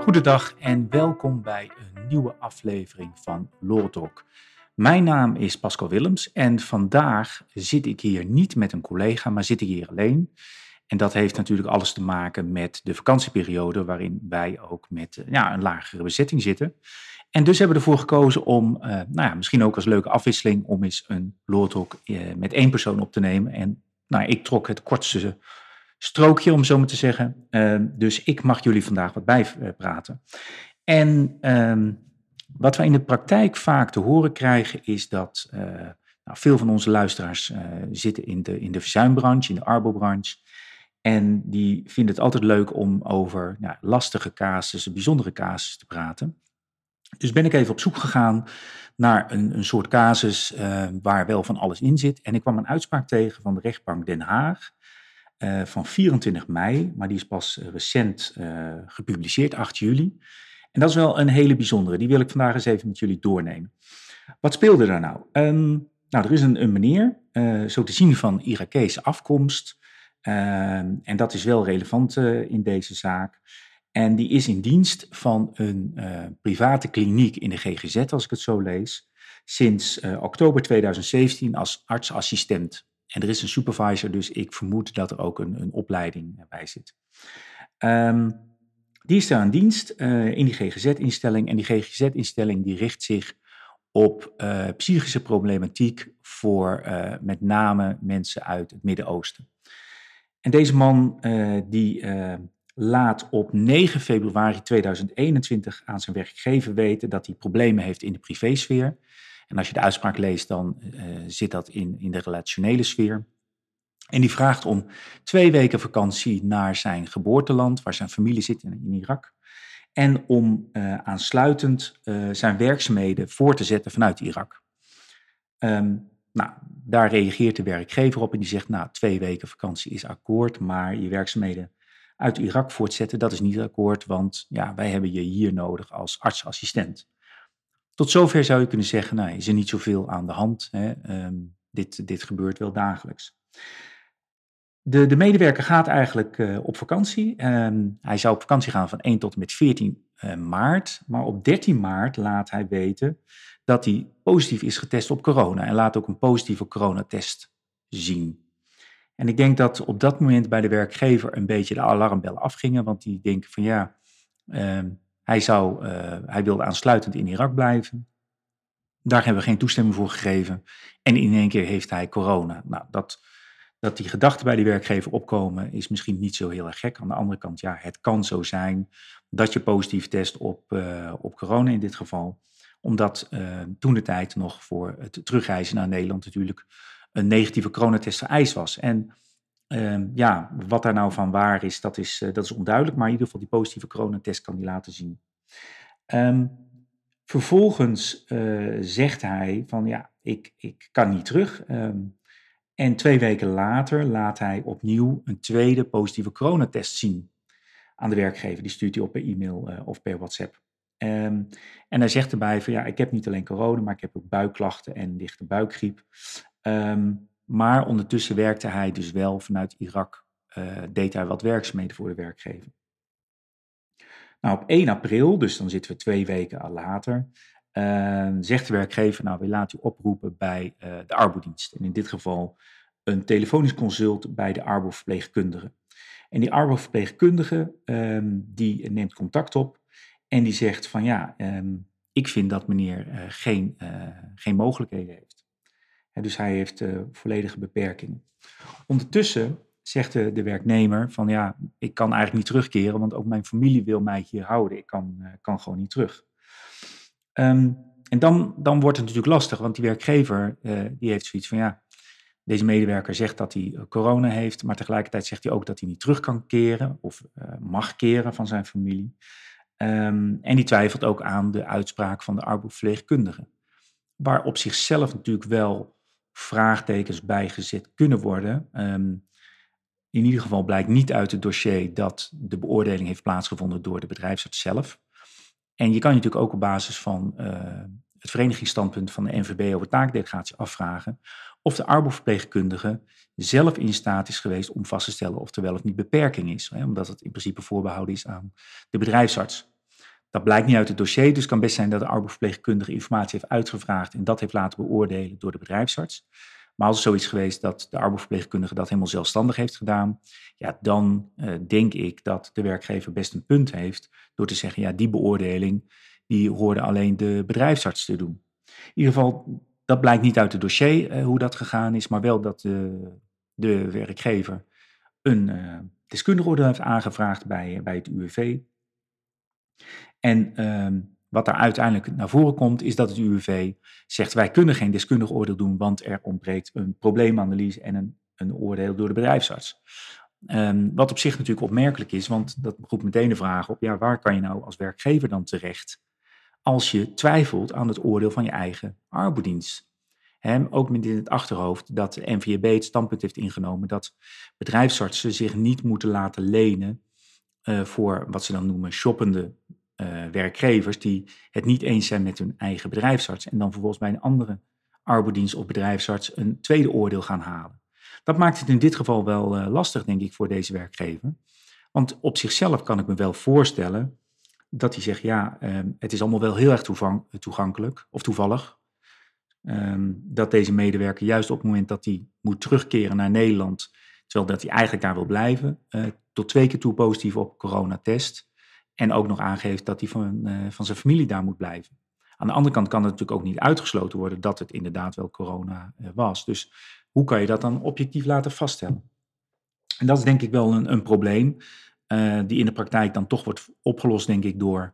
Goedendag en welkom bij een nieuwe aflevering van LoRTOK. Mijn naam is Pascal Willems en vandaag zit ik hier niet met een collega, maar zit ik hier alleen. En dat heeft natuurlijk alles te maken met de vakantieperiode waarin wij ook met een lagere bezetting zitten. En dus hebben we ervoor gekozen om, misschien ook als leuke afwisseling, om eens een LoRTOK met één persoon op te nemen. En ik trok het kortste strookje, om zo maar te zeggen. Dus ik mag jullie vandaag wat bijpraten. En wat wij in de praktijk vaak te horen krijgen is dat veel van onze luisteraars zitten in de verzuimbranche, in de arbobranche. En die vinden het altijd leuk om over lastige casussen, bijzondere casussen te praten. Dus ben ik even op zoek gegaan naar een soort casus waar wel van alles in zit. En ik kwam een uitspraak tegen van de rechtbank Den Haag van 24 mei. Maar die is pas recent gepubliceerd, 8 juli. En dat is wel een hele bijzondere. Die wil ik vandaag eens even met jullie doornemen. Wat speelde daar nou? Er is een meneer, zo te zien van Irakese afkomst. En dat is wel relevant in deze zaak. En die is in dienst van een private kliniek in de GGZ, als ik het zo lees, sinds oktober 2017 als artsassistent. En er is een supervisor, dus ik vermoed dat er ook een opleiding bij zit. Die is daar aan dienst in die GGZ-instelling. En die GGZ-instelling die richt zich op psychische problematiek voor met name mensen uit het Midden-Oosten. En deze man laat op 9 februari 2021 aan zijn werkgever weten dat hij problemen heeft in de privésfeer. En als je de uitspraak leest, dan zit dat in de relationele sfeer. En die vraagt om 2 weken vakantie naar zijn geboorteland, waar zijn familie zit in Irak. En om aansluitend zijn werkzaamheden voor te zetten vanuit Irak. Daar reageert de werkgever op en die zegt, 2 weken vakantie is akkoord, maar je werkzaamheden uit Irak voortzetten, dat is niet akkoord, want wij hebben je hier nodig als artsassistent. Tot zover zou je kunnen zeggen, is er niet zoveel aan de hand. Hè? Dit gebeurt wel dagelijks. De medewerker gaat eigenlijk op vakantie. Hij zou op vakantie gaan van 1 tot en met 14 maart, maar op 13 maart laat hij weten dat hij positief is getest op corona en laat ook een positieve coronatest zien. En ik denk dat op dat moment bij de werkgever een beetje de alarmbellen afgingen, want die denken van hij wilde aansluitend in Irak blijven. Daar hebben we geen toestemming voor gegeven en in één keer heeft hij corona. Dat die gedachten bij de werkgever opkomen is misschien niet zo heel erg gek. Aan de andere kant, het kan zo zijn dat je positief test op corona in dit geval, omdat toentertijd nog voor het terugreizen naar Nederland natuurlijk een negatieve coronatest vereist was. En wat daar nou van waar is, dat is onduidelijk. Maar in ieder geval die positieve coronatest kan hij laten zien. Vervolgens zegt hij van ik kan niet terug. En 2 weken later laat hij opnieuw een tweede positieve coronatest zien aan de werkgever. Die stuurt hij op per e-mail of per WhatsApp. En hij zegt erbij van ik heb niet alleen corona, maar ik heb ook buikklachten en lichte buikgriep. Maar ondertussen werkte hij dus wel vanuit Irak, deed hij wat werkzaamheden voor de werkgever. Op 1 april, dus dan zitten we 2 weken al later, zegt de werkgever, we laten u oproepen bij de ArboDienst. En in dit geval een telefonisch consult bij de arboverpleegkundige. En die arboverpleegkundige, die neemt contact op en die zegt van ik vind dat meneer geen mogelijkheden heeft. Dus hij heeft volledige beperkingen. Ondertussen zegt de werknemer van ik kan eigenlijk niet terugkeren, want ook mijn familie wil mij hier houden. Ik kan gewoon niet terug. En dan wordt het natuurlijk lastig, want die werkgever die heeft zoiets van deze medewerker zegt dat hij corona heeft, maar tegelijkertijd zegt hij ook dat hij niet terug kan keren of mag keren van zijn familie. En die twijfelt ook aan de uitspraak van de arboverpleegkundige, waar op zichzelf natuurlijk wel vraagtekens bijgezet kunnen worden. In ieder geval blijkt niet uit het dossier dat de beoordeling heeft plaatsgevonden door de bedrijfsarts zelf. En je kan natuurlijk ook op basis van het verenigingsstandpunt van de NVB over taakdelegatie afvragen of de arboverpleegkundige zelf in staat is geweest om vast te stellen of er wel of niet beperking is. Hè, omdat het in principe voorbehouden is aan de bedrijfsarts. Dat blijkt niet uit het dossier, dus het kan best zijn dat de arboverpleegkundige informatie heeft uitgevraagd en dat heeft laten beoordelen door de bedrijfsarts. Maar als het zo is geweest dat de arboverpleegkundige dat helemaal zelfstandig heeft gedaan, ja, dan denk ik dat de werkgever best een punt heeft door te zeggen, ja, die beoordeling die hoorde alleen de bedrijfsarts te doen. In ieder geval, dat blijkt niet uit het dossier hoe dat gegaan is, maar wel dat de werkgever een deskundig oordeel heeft aangevraagd bij het UWV. En wat daar uiteindelijk naar voren komt, is dat het UWV zegt, wij kunnen geen deskundig oordeel doen, want er ontbreekt een probleemanalyse en een oordeel door de bedrijfsarts. Wat op zich natuurlijk opmerkelijk is, want dat roept meteen de vraag op, ja, waar kan je nou als werkgever dan terecht als je twijfelt aan het oordeel van je eigen arbodienst? Ook met in het achterhoofd dat de NVB het standpunt heeft ingenomen dat bedrijfsartsen zich niet moeten laten lenen voor wat ze dan noemen shoppende werkgevers die het niet eens zijn met hun eigen bedrijfsarts en dan vervolgens bij een andere arbodienst of bedrijfsarts een tweede oordeel gaan halen. Dat maakt het in dit geval wel lastig, denk ik, voor deze werkgever. Want op zichzelf kan ik me wel voorstellen dat hij zegt, ja, het is allemaal wel heel erg toegankelijk of toevallig dat deze medewerker juist op het moment dat hij moet terugkeren naar Nederland, terwijl dat hij eigenlijk daar wil blijven, tot 2 keer toe positief op coronatest. En ook nog aangeeft dat hij van zijn familie daar moet blijven. Aan de andere kant kan het natuurlijk ook niet uitgesloten worden dat het inderdaad wel corona was. Dus hoe kan je dat dan objectief laten vaststellen? En dat is denk ik wel een probleem die in de praktijk dan toch wordt opgelost, denk ik, door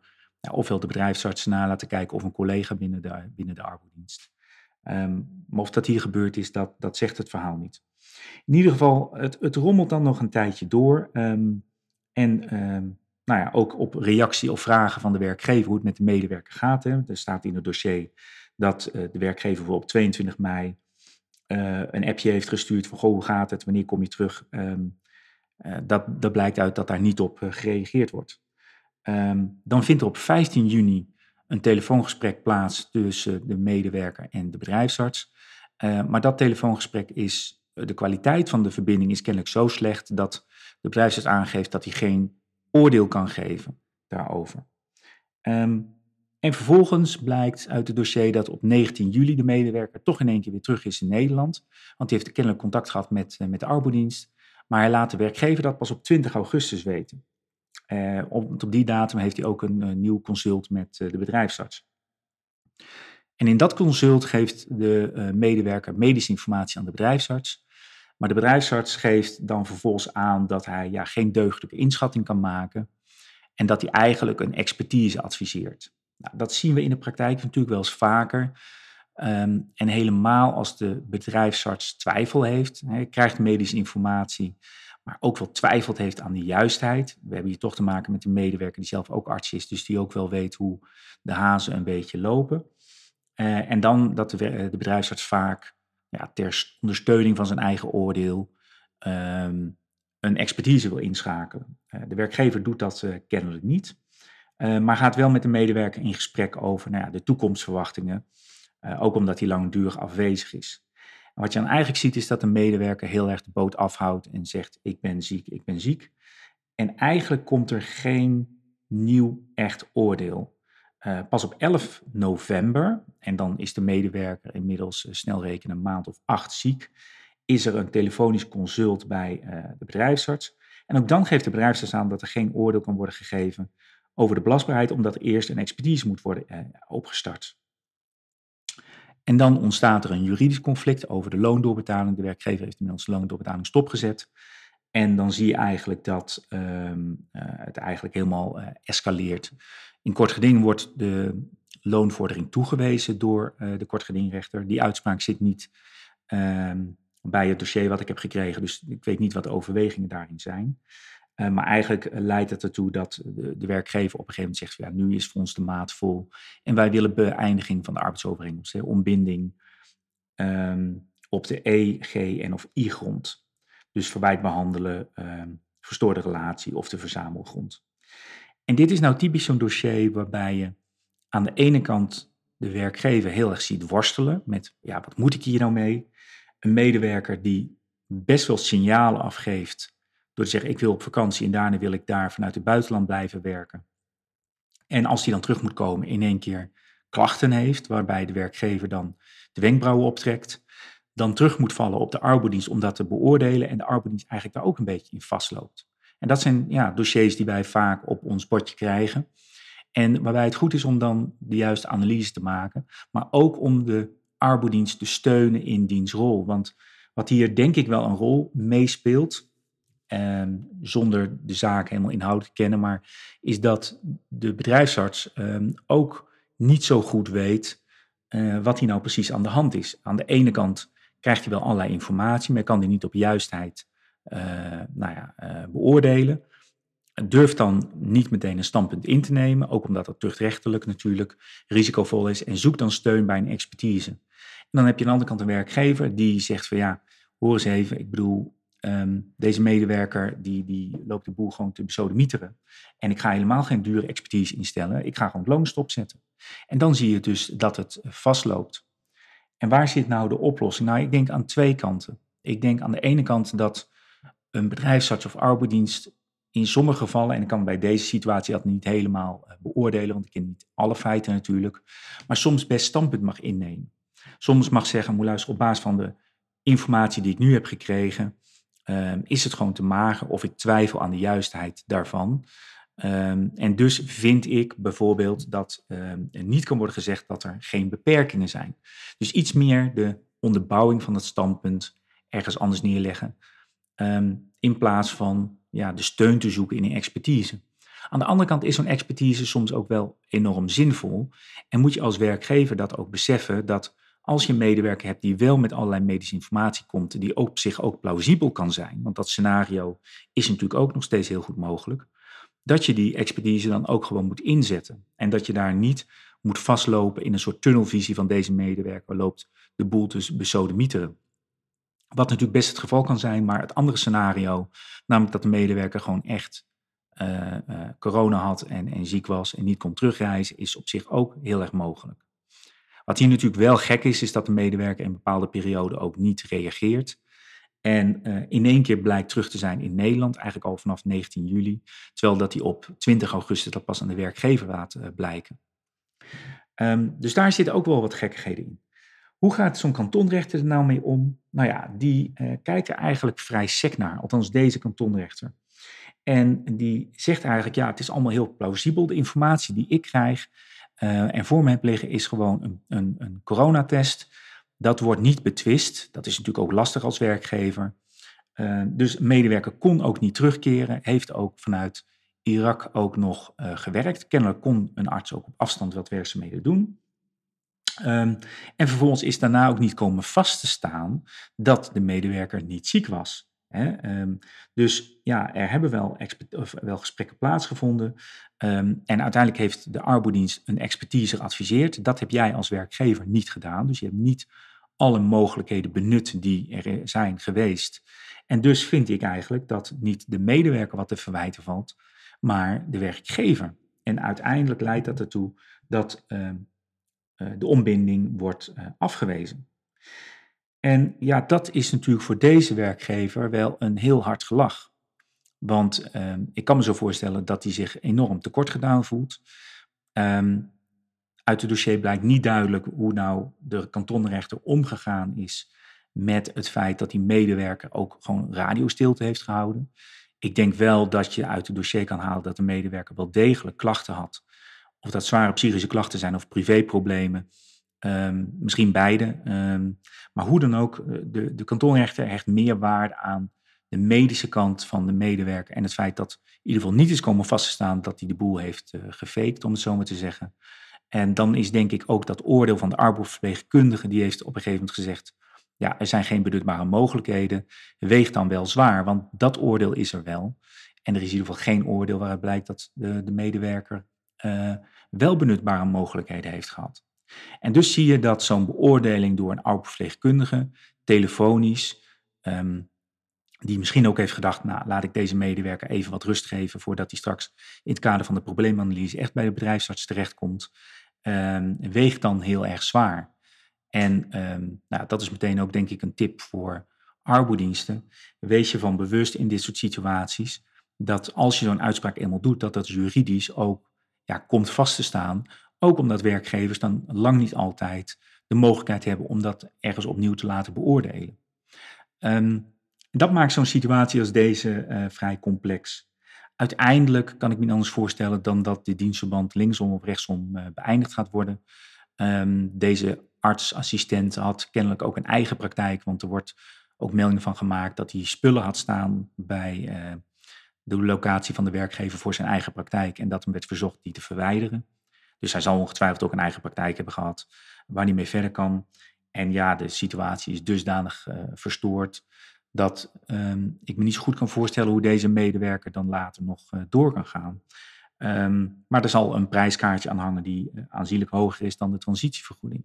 ofwel de bedrijfsarts na laten kijken of een collega binnen de arbodienst. Maar of dat hier gebeurd is, dat zegt het verhaal niet. In ieder geval, het rommelt dan nog een tijdje door. Nou ja, ook op reactie of vragen van de werkgever hoe het met de medewerker gaat. Hè. Er staat in het dossier dat de werkgever bijvoorbeeld op 22 mei een appje heeft gestuurd van, goh, hoe gaat het, wanneer kom je terug? Dat blijkt uit dat daar niet op gereageerd wordt. Dan vindt er op 15 juni een telefoongesprek plaats tussen de medewerker en de bedrijfsarts. Maar dat telefoongesprek is, de kwaliteit van de verbinding is kennelijk zo slecht dat de bedrijfsarts aangeeft dat hij geen oordeel kan geven daarover. En vervolgens blijkt uit het dossier dat op 19 juli de medewerker toch in één keer weer terug is in Nederland. Want die heeft kennelijk contact gehad met de arbodienst. Maar hij laat de werkgever dat pas op 20 augustus weten. Op die datum heeft hij ook een nieuw consult met de bedrijfsarts. En in dat consult geeft de medewerker medische informatie aan de bedrijfsarts. Maar de bedrijfsarts geeft dan vervolgens aan dat hij geen deugdelijke inschatting kan maken en dat hij eigenlijk een expertise adviseert. Nou, dat zien we in de praktijk natuurlijk wel eens vaker. En helemaal als de bedrijfsarts twijfel heeft, hij krijgt medische informatie, maar ook wel twijfelt heeft aan de juistheid. We hebben hier toch te maken met een medewerker die zelf ook arts is, dus die ook wel weet hoe de hazen een beetje lopen. En dan dat de bedrijfsarts vaak, ter ondersteuning van zijn eigen oordeel, een expertise wil inschakelen. De werkgever doet dat kennelijk niet, maar gaat wel met de medewerker in gesprek over de toekomstverwachtingen, ook omdat hij langdurig afwezig is. En wat je dan eigenlijk ziet is dat de medewerker heel erg de boot afhoudt en zegt, ik ben ziek. En eigenlijk komt er geen nieuw echt oordeel. Pas op 11 november, en dan is de medewerker inmiddels snel rekenen een maand of 8 ziek, is er een telefonisch consult bij de bedrijfsarts. En ook dan geeft de bedrijfsarts aan dat er geen oordeel kan worden gegeven over de belastbaarheid, omdat er eerst een expertise moet worden opgestart. En dan ontstaat er een juridisch conflict over de loondoorbetaling. De werkgever heeft inmiddels de loondoorbetaling stopgezet. En dan zie je eigenlijk dat het eigenlijk helemaal escaleert. In kort geding wordt de loonvordering toegewezen door de kortgedingrechter. Die uitspraak zit niet bij het dossier wat ik heb gekregen, dus ik weet niet wat de overwegingen daarin zijn. Maar eigenlijk leidt het ertoe dat de werkgever op een gegeven moment zegt, nu is voor ons de maat vol en wij willen beëindiging van de arbeidsovereenkomst, ontbinding op de E, G en of I-grond. Dus verwijt behandelen, verstoorde relatie of de verzamelgrond. En dit is nou typisch zo'n dossier waarbij je aan de ene kant de werkgever heel erg ziet worstelen met, ja, wat moet ik hier nou mee? Een medewerker die best wel signalen afgeeft door te zeggen, ik wil op vakantie en daarna wil ik daar vanuit het buitenland blijven werken. En als die dan terug moet komen in één keer klachten heeft, waarbij de werkgever dan de wenkbrauwen optrekt, dan terug moet vallen op de arbodienst om dat te beoordelen en de arbodienst eigenlijk daar ook een beetje in vastloopt. En dat zijn, ja, dossiers die wij vaak op ons bordje krijgen. En waarbij het goed is om dan de juiste analyse te maken, maar ook om de arbodienst te steunen in diens rol. Want wat hier denk ik wel een rol meespeelt, zonder de zaak helemaal inhoudelijk te kennen, maar is dat de bedrijfsarts ook niet zo goed weet wat hier nou precies aan de hand is. Aan de ene kant krijgt hij wel allerlei informatie, maar kan die niet op juistheid beoordelen. Durft dan niet meteen een standpunt in te nemen, ook omdat dat tuchtrechtelijk natuurlijk risicovol is, en zoekt dan steun bij een expertise. En dan heb je aan de andere kant een werkgever die zegt van, ja, hoor eens even, ik bedoel, deze medewerker die loopt de boel gewoon te besodemieteren en ik ga helemaal geen dure expertise instellen, ik ga gewoon het loon stopzetten. En dan zie je dus dat het vastloopt. En waar zit nou de oplossing? Nou, ik denk aan twee kanten. Ik denk aan de ene kant dat een bedrijfsarts of arbodienst in sommige gevallen, en ik kan bij deze situatie dat niet helemaal beoordelen, want ik ken niet alle feiten natuurlijk, maar soms best standpunt mag innemen. Soms mag zeggen, moet luisteren, op basis van de informatie die ik nu heb gekregen, is het gewoon te mager of ik twijfel aan de juistheid daarvan. En dus vind ik bijvoorbeeld dat niet kan worden gezegd dat er geen beperkingen zijn. Dus iets meer de onderbouwing van het standpunt ergens anders neerleggen, in plaats van, ja, de steun te zoeken in een expertise. Aan de andere kant is zo'n expertise soms ook wel enorm zinvol. En moet je als werkgever dat ook beseffen, dat als je een medewerker hebt die wel met allerlei medische informatie komt, die op zich ook plausibel kan zijn, want dat scenario is natuurlijk ook nog steeds heel goed mogelijk, dat je die expertise dan ook gewoon moet inzetten. En dat je daar niet moet vastlopen in een soort tunnelvisie van, deze medewerker loopt de boel te besodemieteren. Wat natuurlijk best het geval kan zijn, maar het andere scenario, namelijk dat de medewerker gewoon echt corona had en ziek was en niet kon terugreizen, is op zich ook heel erg mogelijk. Wat hier natuurlijk wel gek is, is dat de medewerker in een bepaalde periode ook niet reageert. En in één keer blijkt terug te zijn in Nederland, eigenlijk al vanaf 19 juli, terwijl dat hij op 20 augustus dat pas aan de werkgever laat blijken. Dus daar zitten ook wel wat gekkigheden in. Hoe gaat zo'n kantonrechter er nou mee om? Nou ja, die kijkt er eigenlijk vrij sec naar, althans deze kantonrechter. En die zegt eigenlijk, ja, het is allemaal heel plausibel. De informatie die ik krijg en voor me heb liggen is gewoon een coronatest. Dat wordt niet betwist. Dat is natuurlijk ook lastig als werkgever. Dus medewerker kon ook niet terugkeren, heeft ook vanuit Irak ook nog gewerkt. Kennelijk kon een arts ook op afstand wat werkzaamheden doen. En vervolgens is daarna ook niet komen vast te staan dat de medewerker niet ziek was. Hè? Dus ja, er hebben wel gesprekken plaatsgevonden. En uiteindelijk heeft de arbodienst een expertise geadviseerd. Dat heb jij als werkgever niet gedaan. Dus je hebt niet alle mogelijkheden benut die er zijn geweest. En dus vind ik eigenlijk dat niet de medewerker wat te verwijten valt, maar de werkgever. En uiteindelijk leidt dat ertoe dat de ontbinding wordt afgewezen. En ja, dat is natuurlijk voor deze werkgever wel een heel hard gelach. Want ik kan me zo voorstellen dat hij zich enorm tekort gedaan voelt. Uit het dossier blijkt niet duidelijk hoe nou de kantonrechter omgegaan is met het feit dat die medewerker ook gewoon radiostilte heeft gehouden. Ik denk wel dat je uit het dossier kan halen dat de medewerker wel degelijk klachten had. Of dat zware psychische klachten zijn of privéproblemen. Misschien beide. Maar hoe dan ook, de kantonrechter hecht meer waarde aan de medische kant van de medewerker. En het feit dat in ieder geval niet is komen vast te staan dat hij de boel heeft gefaked, om het zo maar te zeggen. En dan is denk ik ook dat oordeel van de arbo-verpleegkundige, die heeft op een gegeven moment gezegd, ja, er zijn geen benutbare mogelijkheden. Weegt dan wel zwaar, want dat oordeel is er wel. En er is in ieder geval geen oordeel waaruit blijkt dat de medewerker wel benutbare mogelijkheden heeft gehad. En dus zie je dat zo'n beoordeling door een arbo-verpleegkundige, telefonisch, die misschien ook heeft gedacht, nou, laat ik deze medewerker even wat rust geven voordat hij straks in het kader van de probleemanalyse echt bij de bedrijfsarts terechtkomt. weegt dan heel erg zwaar. En nou, dat is meteen ook denk ik een tip voor arbodiensten. Wees je van bewust in dit soort situaties dat als je zo'n uitspraak eenmaal doet, dat dat juridisch ook komt vast te staan. Ook omdat werkgevers dan lang niet altijd de mogelijkheid hebben om dat ergens opnieuw te laten beoordelen. Dat maakt zo'n situatie als deze vrij complex. Uiteindelijk kan ik me anders voorstellen dan dat dit dienstverband linksom of rechtsom beëindigd gaat worden. Deze artsassistent had kennelijk ook een eigen praktijk, want er wordt ook meldingen van gemaakt dat hij spullen had staan bij de locatie van de werkgever voor zijn eigen praktijk en dat hem werd verzocht die te verwijderen. Dus hij zal ongetwijfeld ook een eigen praktijk hebben gehad waar hij mee verder kan. En ja, de situatie is dusdanig verstoord dat ik me niet zo goed kan voorstellen hoe deze medewerker dan later nog door kan gaan. Maar er zal een prijskaartje aan hangen die aanzienlijk hoger is dan de transitievergoeding.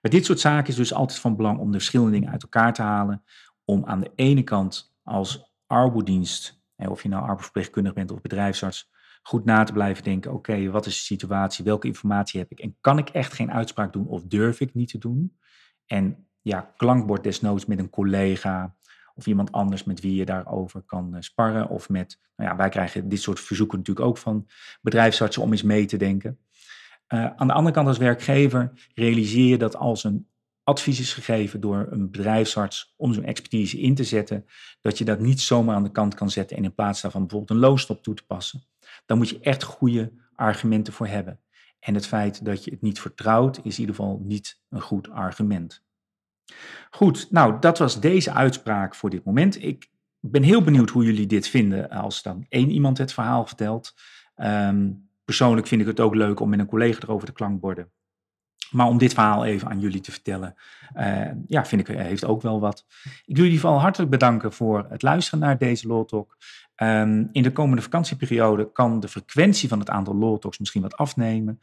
Bij dit soort zaken is dus altijd van belang om de verschillende dingen uit elkaar te halen. Om aan de ene kant als arbodienst, of je nou arboverpleegkundig bent of bedrijfsarts, goed na te blijven denken, oké, wat is de situatie, welke informatie heb ik en kan ik echt geen uitspraak doen of durf ik niet te doen? En ja, klankbord desnoods met een collega of iemand anders met wie je daarover kan sparren. Of met, wij krijgen dit soort verzoeken natuurlijk ook van bedrijfsartsen om eens mee te denken. Aan de andere kant als werkgever realiseer je dat als een advies is gegeven door een bedrijfsarts om zo'n expertise in te zetten, dat je dat niet zomaar aan de kant kan zetten en in plaats daarvan bijvoorbeeld een loonstop toe te passen. Dan moet je echt goede argumenten voor hebben. En het feit dat je het niet vertrouwt is in ieder geval niet een goed argument. Goed, nou dat was deze uitspraak voor dit moment. Ik ben heel benieuwd hoe jullie dit vinden als dan één iemand het verhaal vertelt. Persoonlijk vind ik het ook leuk om met een collega erover te klankborden. Maar om dit verhaal even aan jullie te vertellen, vind ik, heeft ook wel wat. Ik wil jullie vooral hartelijk bedanken voor het luisteren naar deze LoRTOK. In de komende vakantieperiode kan de frequentie van het aantal LoRTOKs misschien wat afnemen.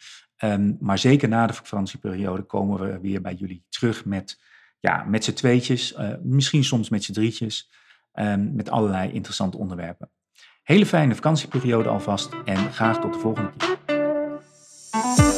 Maar zeker na de vakantieperiode komen we weer bij jullie terug met z'n tweetjes. Misschien soms met z'n drietjes. Met allerlei interessante onderwerpen. Hele fijne vakantieperiode alvast en graag tot de volgende keer.